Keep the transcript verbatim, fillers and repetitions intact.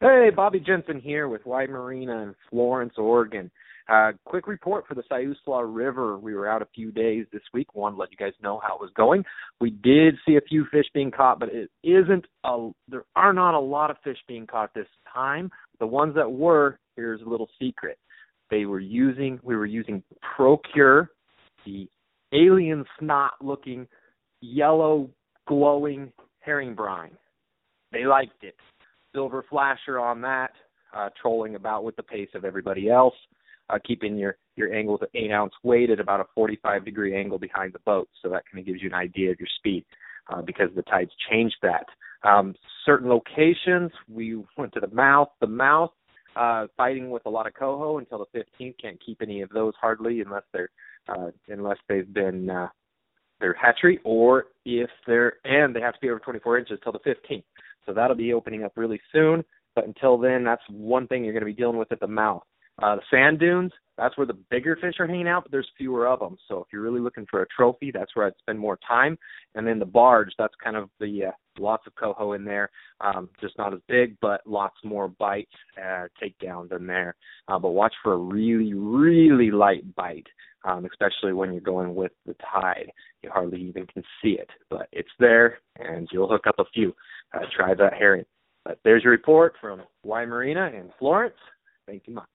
Hey, Bobby Jensen here with Y Marina in Florence, Oregon. Uh, quick report for the Siuslaw River. We were out a few days this week. Wanted to let you guys know how it was going. We did see a few fish being caught, but it isn't a, there are not a lot of fish being caught this time. The ones that were, here's a little secret. They were using, we were using ProCure, the alien snot-looking, yellow, glowing herring brine. They liked it. Silver flasher on that, uh, trolling about with the pace of everybody else, uh, keeping your, your angles at eight ounce weight at about a forty-five degree angle behind the boat. So that kind of gives you an idea of your speed uh, because the tides changed that. Um, certain locations, we went to the mouth. The mouth, uh, fighting with a lot of coho until the fifteenth. Can't keep any of those hardly unless they're uh, unless they've been uh, their hatchery or if they're and they have to be over twenty-four inches till the fifteenth. So that'll be opening up really soon. But until then, that's one thing you're going to be dealing with at the mouth. Uh, the sand dunes, that's where the bigger fish are hanging out, but there's fewer of them. So if you're really looking for a trophy, that's where I'd spend more time. And then the barge, that's kind of the uh, lots of coho in there. Um, just not as big, but lots more bites, uh, takedowns in there. Uh, but watch for a really, really light bite, um, especially when you're going with the tide. You hardly even can see it, but it's there, and you'll hook up a few. Uh, try that herring. But there's your report from Y Marina in Florence. Thank you much.